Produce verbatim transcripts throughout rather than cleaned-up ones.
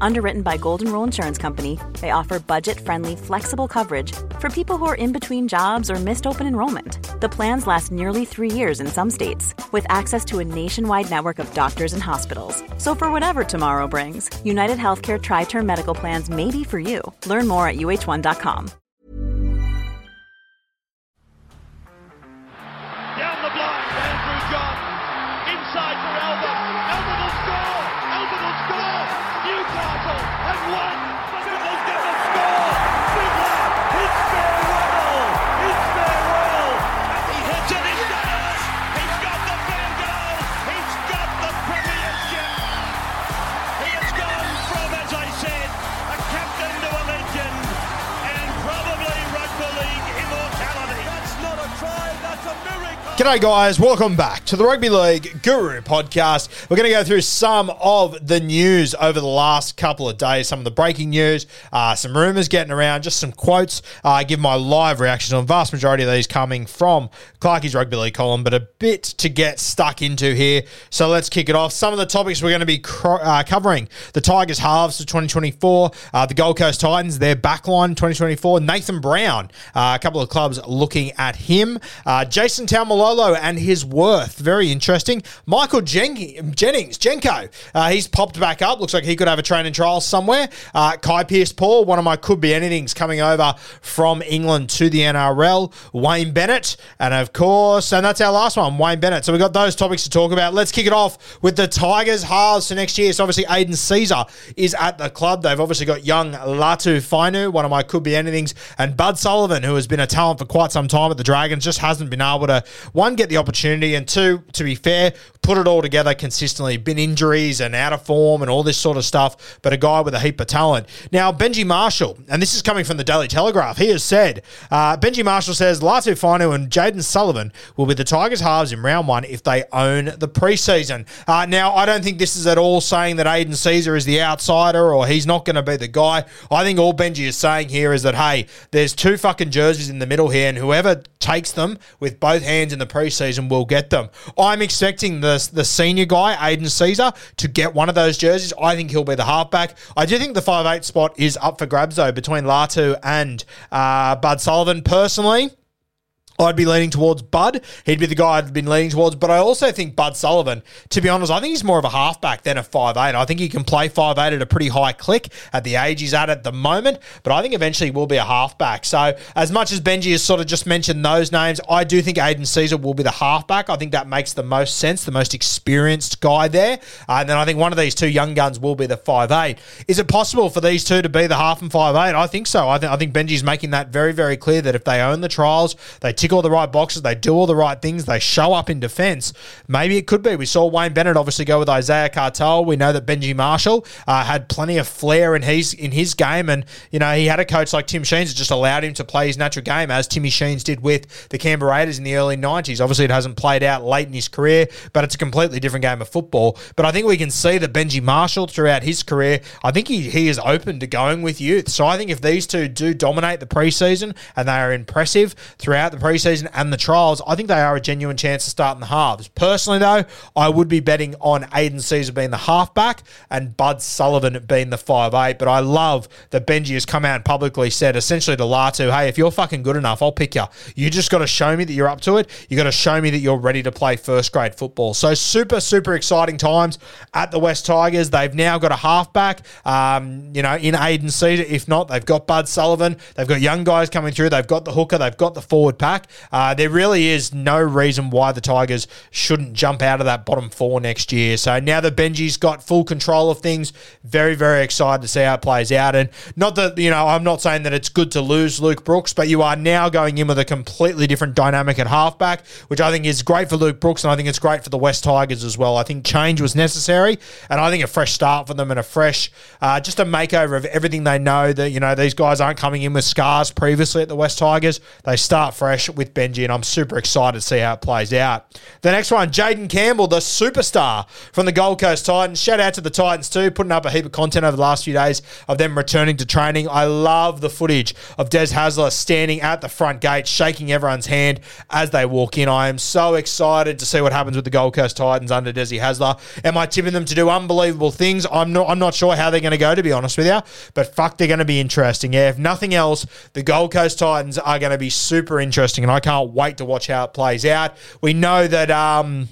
Underwritten by Golden Rule Insurance Company, they offer budget-friendly, flexible coverage for people who are in between jobs or missed open enrollment. The plans last nearly three years in some states, with access to a nationwide network of doctors and hospitals. So for whatever tomorrow brings, UnitedHealthcare Tri-Term Medical Plans may be for you. Learn more at U H one dot com. G'day guys, welcome back to the Rugby League Guru Podcast. We're going to go through some of the news over the last couple of days, some of the breaking news, uh, some rumours getting around, just some quotes. I uh, give my live reactions on the vast majority of these coming from Clarkie's Rugby League column, but a bit to get stuck into here. So let's kick it off. Some of the topics we're going to be cro- uh, covering, the Tigers halves for twenty twenty-four, uh, the Gold Coast Titans, their backline twenty twenty-four, Nathan Brown, uh, a couple of clubs looking at him, uh, Jason Taumalolo and his worth. Very interesting. Michael Jen- Jennings, Jenko, uh, he's popped back up. Looks like he could have a training trial somewhere. Uh, Kai Pierce-Paul, one of my could-be-anythings coming over from England to the N R L. Wayne Bennett, and of course, and that's our last one, Wayne Bennett. So we've got those topics to talk about. Let's kick it off with the Tigers halves for next year. So obviously Aiden Caesar is at the club. They've obviously got young Latu Fainu, one of my could-be-anythings, and Bud Sullivan, who has been a talent for quite some time at the Dragons, just hasn't been able to, one, get the opportunity, and two, to be fair, put it all together consistently. Been injuries and out of form and all this sort of stuff, but a guy with a heap of talent. Now, Benji Marshall, and this is coming from the Daily Telegraph, he has said, uh, Benji Marshall says, Latu Fainu and Jaden Sullivan will be the Tigers' halves in round one if they own the preseason. Uh, now, I don't think this is at all saying that Aiden Caesar is the outsider or he's not going to be the guy. I think all Benji is saying here is that, hey, there's two fucking jerseys in the middle here, and whoever takes them with both hands in the preseason will get them. I'm expecting the The, the senior guy, Aiden Caesar, to get one of those jerseys. I think he'll be the halfback. I do think the five eight spot is up for grabs, though, between Latu and uh, Bud Sullivan. Personally, I'd be leaning towards Bud. He'd be the guy I'd been leaning towards. But I also think Bud Sullivan, to be honest, I think he's more of a halfback than a five eight. I think he can play five eight at a pretty high click at the age he's at at the moment. But I think eventually he will be a halfback. So as much as Benji has sort of just mentioned those names, I do think Aiden Caesar will be the halfback. I think that makes the most sense, the most experienced guy there. Uh, and then I think one of these two young guns will be the five eight. Is it possible for these two to be the half and five eight? I think so. I, th- I think Benji's making that very, very clear that if they own the trials, they tick all the right boxes, they do all the right things, they show up in defence, maybe it could be. We saw Wayne Bennett obviously go with Isaiah Cartel. We know that Benji Marshall uh, had plenty of flair in his in his game, and you know he had a coach like Tim Sheens that just allowed him to play his natural game, as Timmy Sheens did with the Canberra Raiders in the early nineties. Obviously it hasn't played out late in his career, but it's a completely different game of football. But I think we can see that Benji Marshall throughout his career, I think he, he is open to going with youth. So I think if these two do dominate the preseason and they are impressive throughout the preseason, preseason and the trials, I think they are a genuine chance to start in the halves. Personally, though, I would be betting on Aiden Caesar being the halfback and Bud Sullivan being the five eight, but I love that Benji has come out and publicly said essentially to Latu, hey, if you're fucking good enough, I'll pick you. You just got to show me that you're up to it. You got to show me that you're ready to play first grade football. So super, super exciting times at the West Tigers. They've now got a halfback, um, you know, in Aiden Caesar. If not, they've got Bud Sullivan. They've got young guys coming through. They've got the hooker. They've got the forward pack. back. Uh, there really is no reason why the Tigers shouldn't jump out of that bottom four next year. So now that Benji's got full control of things, very, very excited to see how it plays out. And not that, you know, I'm not saying that it's good to lose Luke Brooks, but you are now going in with a completely different dynamic at halfback, which I think is great for Luke Brooks, and I think it's great for the West Tigers as well. I think change was necessary, and I think a fresh start for them and a fresh, uh, just a makeover of everything they know. That, you know, these guys aren't coming in with scars previously at the West Tigers. They start fresh with Benji, and I'm super excited to see how it plays out. The next one, Jaden Campbell, the superstar from the Gold Coast Titans. Shout out to the Titans too, putting up a heap of content over the last few days of them returning to training. I love the footage of Des Hasler standing at the front gate, shaking everyone's hand as they walk in. I am so excited to see what happens with the Gold Coast Titans under Des Hasler. Am I tipping them to do unbelievable things? I'm not, I'm not sure how they're going to go, to be honest with you, but fuck, they're going to be interesting. Yeah, if nothing else, the Gold Coast Titans are going to be super interesting, and I can't wait to watch how it plays out. We know that... Um,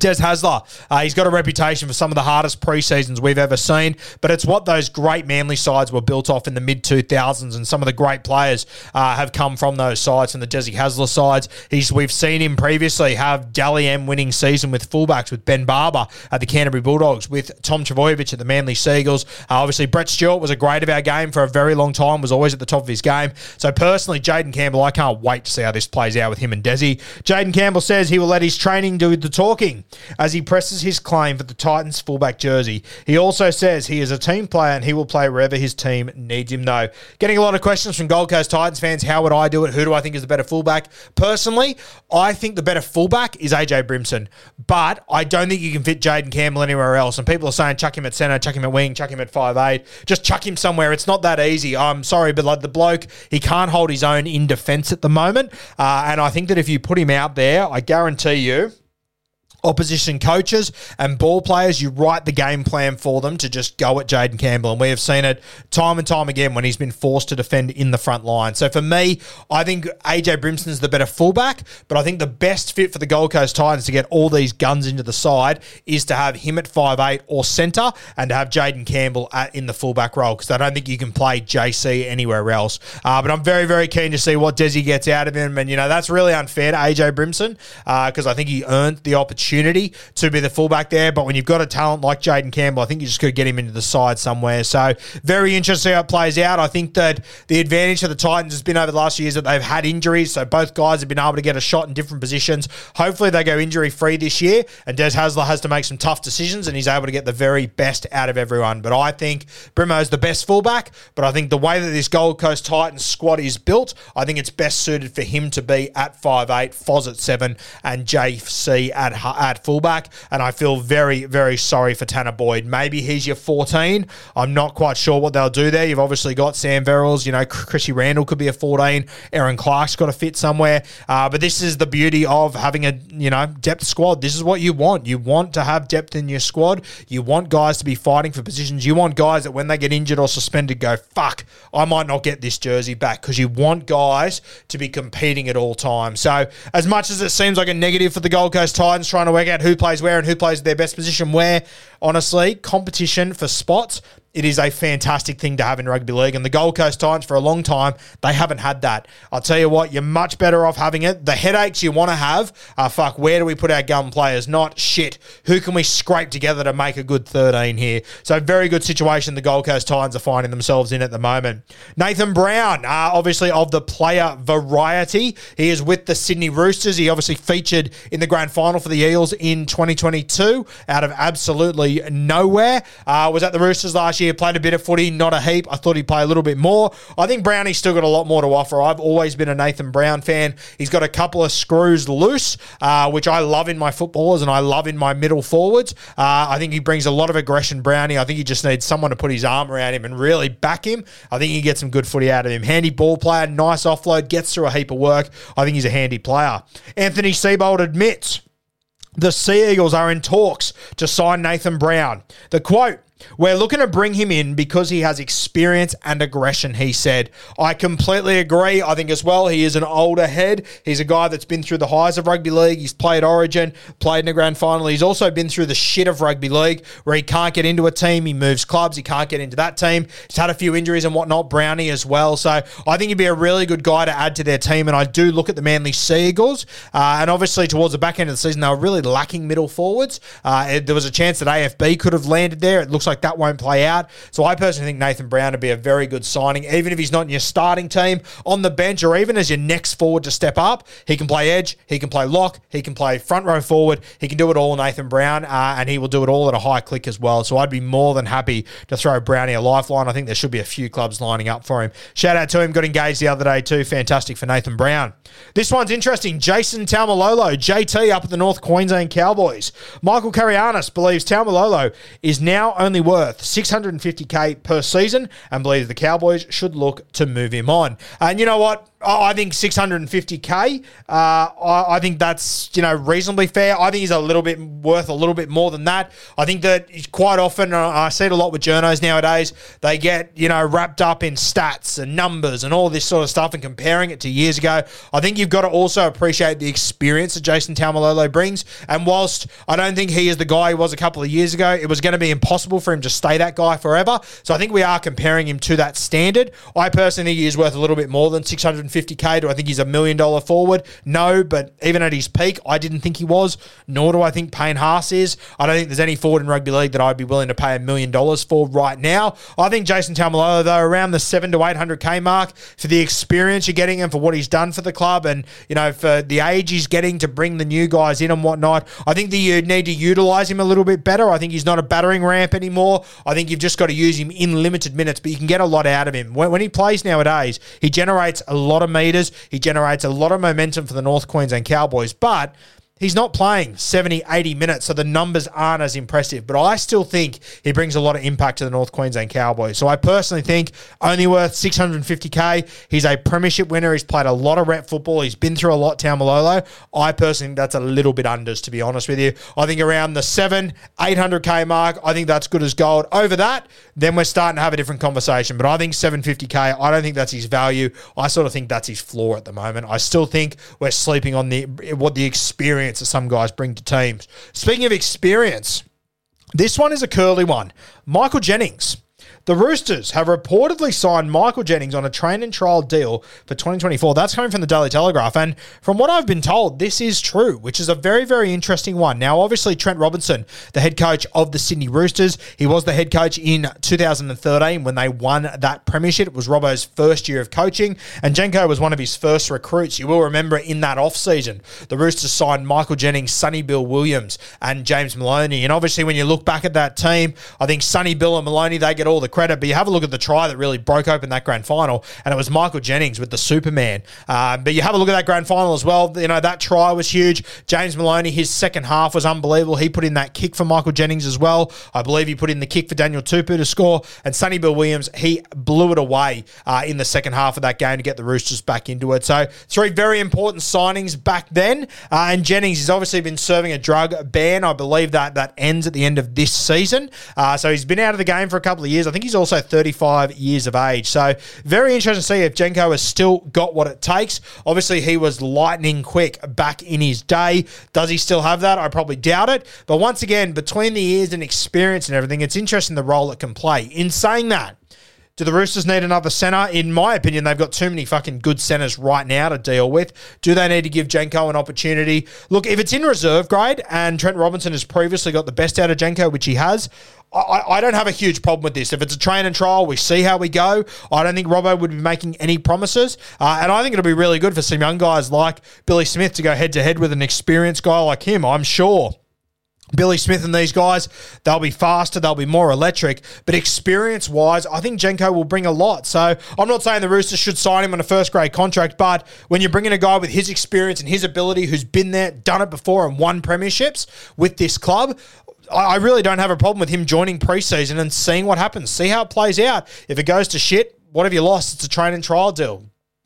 Des Hasler, uh, he's got a reputation for some of the hardest preseasons we've ever seen, but it's what those great Manly sides were built off in the mid two thousands, and some of the great players uh, have come from those sides, from the Desi Hasler sides. He's, we've seen him previously have Dally M winning season with fullbacks, with Ben Barber at the Canterbury Bulldogs, with Tom Trbojevic at the Manly Seagulls. Uh, obviously, Brett Stewart was a great of our game for a very long time, was always at the top of his game. So personally, Jaden Campbell, I can't wait to see how this plays out with him and Desi. Jaden Campbell says he will let his training do the talking as he presses his claim for the Titans fullback jersey. He also says he is a team player and he will play wherever his team needs him, though. Getting a lot of questions from Gold Coast Titans fans. How would I do it? Who do I think is the better fullback? Personally, I think the better fullback is A J Brimson, but I don't think you can fit Jaden Campbell anywhere else. And people are saying chuck him at centre, chuck him at wing, chuck him at five eight. Just chuck him somewhere. It's not that easy. I'm sorry, but like the bloke, he can't hold his own in defence at the moment. Uh, and I think that if you put him out there, I guarantee you, opposition coaches and ball players, you write the game plan for them to just go at Jaden Campbell. And we have seen it time and time again when he's been forced to defend in the front line. So for me, I think A J Brimson's the better fullback, but I think the best fit for the Gold Coast Titans to get all these guns into the side is to have him at five eight or centre and to have Jaden Campbell at, in the fullback role, because I don't think you can play J C anywhere else. Uh, but I'm very, very keen to see what Desi gets out of him. And, you know, that's really unfair to A J Brimson because uh, I think he earned the opportunity to be the fullback there, but when you've got a talent like Jaden Campbell, I think you just could get him into the side somewhere. So very interesting how it plays out. I think that the advantage for the Titans has been over the last years that they've had injuries, so both guys have been able to get a shot in different positions. Hopefully they go injury-free this year, and Des Hasler has to make some tough decisions, and he's able to get the very best out of everyone. But I think Brimo's the best fullback, but I think the way that this Gold Coast Titans squad is built, I think it's best suited for him to be at five eight, Foz at seven, and J C at at fullback, and I feel very, very sorry for Tanner Boyd. Maybe he's your fourteen. I'm not quite sure what they'll do there. You've obviously got Sam Verrills, you know, Chrissy Randall could be a fourteen. Aaron Clark's got to fit somewhere. Uh, but this is the beauty of having a, you know, depth squad. This is what you want. You want to have depth in your squad. You want guys to be fighting for positions. You want guys that when they get injured or suspended go, fuck, I might not get this jersey back, because you want guys to be competing at all times. So as much as it seems like a negative for the Gold Coast Titans trying to work out who plays where and who plays their best position where, honestly, competition for spots, it is a fantastic thing to have in rugby league. And the Gold Coast Titans, for a long time, they haven't had that. I'll tell you what, you're much better off having it. The headaches you want to have are, fuck, where do we put our gun players? Not, shit, who can we scrape together to make a good thirteen here? So very good situation the Gold Coast Titans are finding themselves in at the moment. Nathan Brown, uh, obviously of the player variety. He is with the Sydney Roosters. He obviously featured in the grand final for the Eels in twenty twenty-two out of absolutely nowhere. Uh, was at the Roosters last year. He played a bit of footy, not a heap. I thought he'd play a little bit more. I think Brownie's still got a lot more to offer. I've always been a Nathan Brown fan. He's got a couple of screws loose, uh, which I love in my footballers and I love in my middle forwards. Uh, I think he brings a lot of aggression, Brownie. I think he just needs someone to put his arm around him and really back him. I think he gets some good footy out of him. Handy ball player, nice offload, gets through a heap of work. I think he's a handy player. Anthony Seibold admits the Sea Eagles are in talks to sign Nathan Brown. The quote, We're looking to bring him in because he has experience and aggression, he said. I completely agree. I think as well, he is an older head. He's a guy that's been through the highs of rugby league. He's played Origin, played in a grand final. He's also been through the shit of rugby league where he can't get into a team. He moves clubs. He can't get into that team. He's had a few injuries and whatnot. Brownie as well. So I think he'd be a really good guy to add to their team. And I do look at the Manly Seagulls. Uh, and obviously towards the back end of the season, they were really lacking middle forwards. Uh, it, there was a chance that A F B could have landed there. It looks like that won't play out. So I personally think Nathan Brown would be a very good signing, even if he's not in your starting team, on the bench, or even as your next forward to step up. He can play edge, he can play lock, he can play front row forward, he can do it all, Nathan Brown, uh, and he will do it all at a high click as well. So I'd be more than happy to throw Brownie a lifeline. I think there should be a few clubs lining up for him. Shout out to him, got engaged the other day too. Fantastic for Nathan Brown. This one's interesting. Jason Taumalolo, J T up at the North Queensland Cowboys. Michael Carianis believes Taumalolo is now only worth six hundred fifty thousand dollars per season and believes the Cowboys should look to move him on. And you know what? I think six hundred fifty thousand dollars, uh, I think that's, you know, reasonably fair. I think he's a little bit worth a little bit more than that. I think that quite often, I see it a lot with journos nowadays, they get, you know, wrapped up in stats and numbers and all this sort of stuff and comparing it to years ago. I think you've got to also appreciate the experience that Jason Taumalolo brings. And whilst I don't think he is the guy he was a couple of years ago, it was going to be impossible for him to stay that guy forever. So I think we are comparing him to that standard. I personally think he is worth a little bit more than six hundred fifty thousand dollars. fifty thousand. Do I think he's a million dollar forward? No, but even at his peak, I didn't think he was, nor do I think Payne Haas is. I don't think there's any forward in rugby league that I'd be willing to pay a million dollars for right now. I think Jason Taumalolo, though, around the seven to eight hundred thousand mark for the experience you're getting and for what he's done for the club and, you know, for the age he's getting to bring the new guys in and whatnot. I think that you need to utilize him a little bit better. I think he's not a battering ramp anymore. I think you've just got to use him in limited minutes, but you can get a lot out of him. When, when he plays nowadays, he generates a lot of meters. He generates a lot of momentum for the North Queensland Cowboys, but he's not playing seventy, eighty minutes, so the numbers aren't as impressive. But I still think he brings a lot of impact to the North Queensland Cowboys. So I personally think only worth six hundred fifty thousand. He's a premiership winner. He's played a lot of rep football. He's been through a lot, Taumalolo. I personally think that's a little bit unders, to be honest with you. I think around the seven, eight hundred thousand mark, I think that's good as gold. Over that, then we're starting to have a different conversation. But I think seven hundred fifty thousand, I don't think that's his value. I sort of think that's his floor at the moment. I still think we're sleeping on the what the experience that some guys bring to teams. Speaking of experience, this one is a curly one. Michael Jennings. The Roosters have reportedly signed Michael Jennings on a train and trial deal for twenty twenty-four. That's coming from the Daily Telegraph. And from what I've been told, this is true, which is a very, very interesting one. Now, obviously, Trent Robinson, the head coach of the Sydney Roosters, he was the head coach in two thousand thirteen when they won that premiership. It was Robbo's first year of coaching, and Jenko was one of his first recruits. You will remember in that offseason, the Roosters signed Michael Jennings, Sonny Bill Williams, and James Maloney. And obviously, when you look back at that team, I think Sonny Bill and Maloney, they get all the credit, but you have a look at the try that really broke open that grand final, and it was Michael Jennings with the Superman. Uh, but you have a look at that grand final as well. You know, that try was huge. James Maloney, his second half was unbelievable. He put in that kick for Michael Jennings as well. I believe he put in the kick for Daniel Tupu to score, and Sonny Bill Williams, he blew it away uh, in the second half of that game to get the Roosters back into it. So three very important signings back then, uh, and Jennings has obviously been serving a drug ban. I believe that that ends at the end of this season. Uh, so he's been out of the game for a couple of years. I think he's also thirty-five years of age. So very interesting to see if Jenko has still got what it takes. Obviously, he was lightning quick back in his day. Does he still have that? I probably doubt it. But once again, between the years and experience and everything, it's interesting the role it can play. In saying that, do the Roosters need another centre? In my opinion, they've got too many fucking good centres right now to deal with. Do they need to give Jenko an opportunity? Look, if it's in reserve grade and Trent Robinson has previously got the best out of Jenko, which he has, I, I don't have a huge problem with this. If it's a train and trial, we see how we go. I don't think Robbo would be making any promises. Uh, and I think it'll be really good for some young guys like Billy Smith to go head-to-head with an experienced guy like him, I'm sure. Billy Smith and these guys, they'll be faster, they'll be more electric, but experience-wise, I think Jenko will bring a lot. So I'm not saying the Roosters should sign him on a first-grade contract, but when you're bringing a guy with his experience and his ability who's been there, done it before, and won premierships with this club, I really don't have a problem with him joining preseason and seeing what happens, see how it plays out. If it goes to shit, what have you lost? It's a train and trial deal.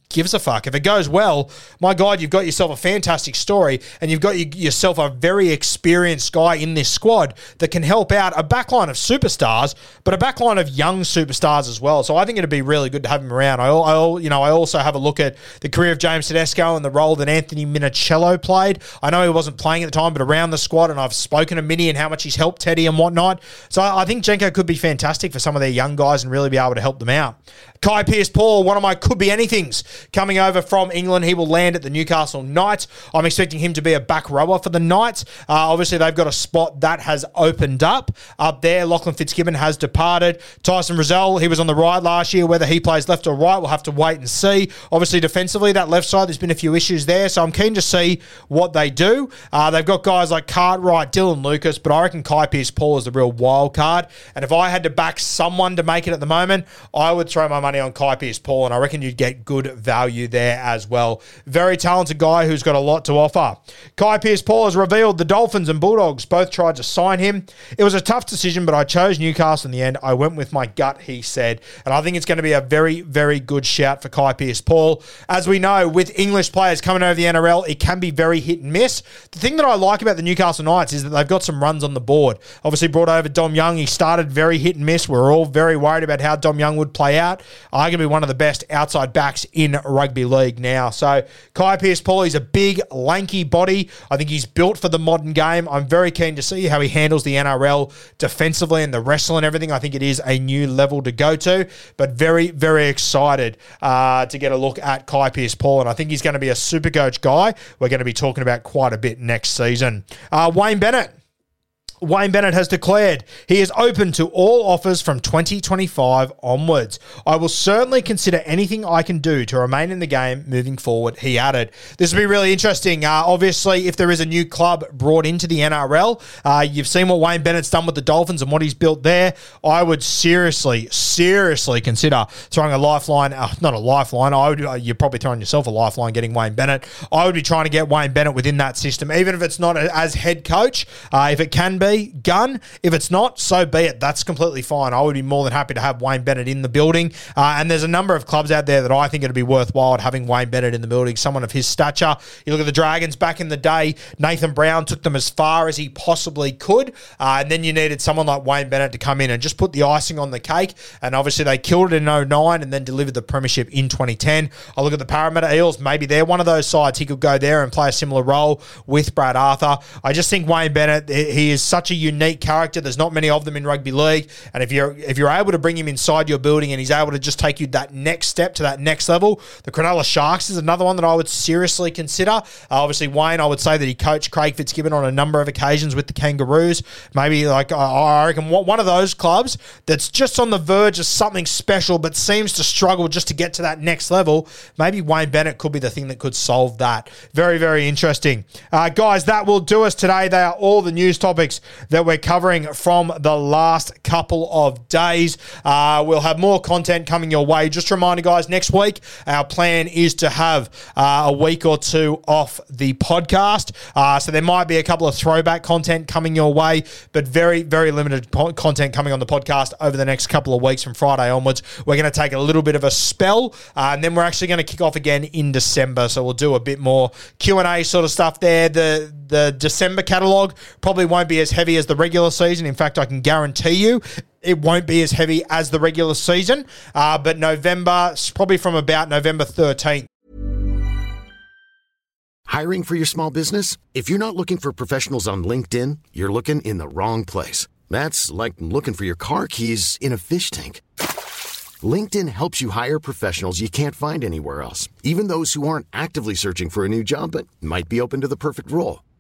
gives a fuck. If it goes well, my God, you've got yourself a fantastic story, and you've got y- yourself a very experienced guy in this squad that can help out a backline of superstars, but a backline of young superstars as well. So I think it'd be really good to have him around. I, I, you know, I also have a look at the career of James Tedesco and the role that Anthony Minichiello played. I know he wasn't playing at the time, but around the squad, and I've spoken to Minnie and how much he's helped Teddy and whatnot. So I, I think Jenko could be fantastic for some of their young guys and really be able to help them out. Kai Pierce-Paul, one of my could-be-anythings, coming over from England. He will land at the Newcastle Knights. I'm expecting him to be a back rower for the Knights. Uh, obviously, they've got a spot that has opened up up there. Lachlan Fitzgibbon has departed. Tyson Rizal, he was on the right last year. Whether he plays left or right, we'll have to wait and see. Obviously, defensively, that left side, there's been a few issues there, so I'm keen to see what they do. Uh, they've got guys like Cartwright, Dylan Lucas, but I reckon Kai Pierce-Paul is the real wild card. And if I had to back someone to make it at the moment, I would throw my money on Kai Pierce-Paul, and I reckon you'd get good value there as well. Very talented guy who's got a lot to offer. Kai Pierce-Paul has revealed the Dolphins and Bulldogs both tried to sign him. It was a tough decision, but I chose Newcastle in the end. I went with my gut, he said. And I think it's going to be a very, very good shout for Kai Pierce-Paul. As we know, with English players coming over the N R L, it can be very hit and miss. The thing that I like about the Newcastle Knights is that they've got some runs on the board. Obviously brought over Dom Young. He started very hit and miss. We're all very worried about how Dom Young would play out. Arguably one of the best outside backs in rugby league now. So Kai Pierce-Paul, he's a big, lanky body. I think he's built for the modern game. I'm very keen to see how he handles the N R L defensively and the wrestle and everything. I think it is a new level to go to, but very, very excited uh, to get a look at Kai Pierce-Paul, and I think he's going to be a super coach guy we're going to be talking about quite a bit next season. Uh, Wayne Bennett. Wayne Bennett has declared he is open to all offers from twenty twenty-five onwards. I will certainly consider anything I can do to remain in the game moving forward, he added. This will be really interesting. Uh, obviously, if there is a new club brought into the N R L, uh, you've seen what Wayne Bennett's done with the Dolphins and what he's built there. I would seriously, seriously consider throwing a lifeline, uh, not a lifeline, I would. Uh, you're probably throwing yourself a lifeline getting Wayne Bennett. I would be trying to get Wayne Bennett within that system, even if it's not a, as head coach, uh, if it can be. Gun. If it's not, so be it. That's completely fine. I would be more than happy to have Wayne Bennett in the building. Uh, and there's a number of clubs out there that I think it'd be worthwhile having Wayne Bennett in the building, someone of his stature. You look at the Dragons back in the day, Nathan Brown took them as far as he possibly could. Uh, and then you needed someone like Wayne Bennett to come in and just put the icing on the cake. And obviously they killed it in oh nine and then delivered the premiership in twenty ten. I look at the Parramatta Eels. Maybe they're one of those sides. He could go there and play a similar role with Brad Arthur. I just think Wayne Bennett, he is such Such a unique character. There's not many of them in rugby league, and if you're if you're able to bring him inside your building and he's able to just take you that next step to that next level, the Cronulla Sharks is another one that I would seriously consider. Uh, obviously, Wayne, I would say that he coached Craig Fitzgibbon on a number of occasions with the Kangaroos. Maybe like uh, I reckon one of those clubs that's just on the verge of something special, but seems to struggle just to get to that next level. Maybe Wayne Bennett could be the thing that could solve that. Very, very interesting, uh, guys. That will do us today. They are all the news topics that we're covering from the last couple of days. Uh, we'll have more content coming your way. Just a reminder, guys, next week, our plan is to have uh, a week or two off the podcast. Uh, so there might be a couple of throwback content coming your way, but very, very limited po- content coming on the podcast over the next couple of weeks from Friday onwards. We're going to take a little bit of a spell, uh, and then we're actually going to kick off again in December. So we'll do a bit more Q and A sort of stuff there. The, the December catalogue probably won't be as heavy as the regular season. In fact, I can guarantee you it won't be as heavy as the regular season. Uh, but November, probably from about November thirteenth. Hiring for your small business? If you're not looking for professionals on LinkedIn, you're looking in the wrong place. That's like looking for your car keys in a fish tank. LinkedIn helps you hire professionals you can't find anywhere else, even those who aren't actively searching for a new job but might be open to the perfect role.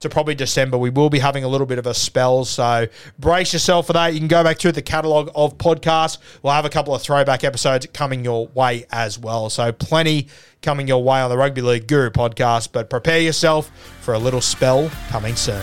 To probably December, we will be having a little bit of a spell, so brace yourself for that. You can go back through the catalogue of podcasts. We'll have a couple of throwback episodes coming your way as well, so plenty coming your way on the Rugby League Guru podcast, but prepare yourself for a little spell coming soon.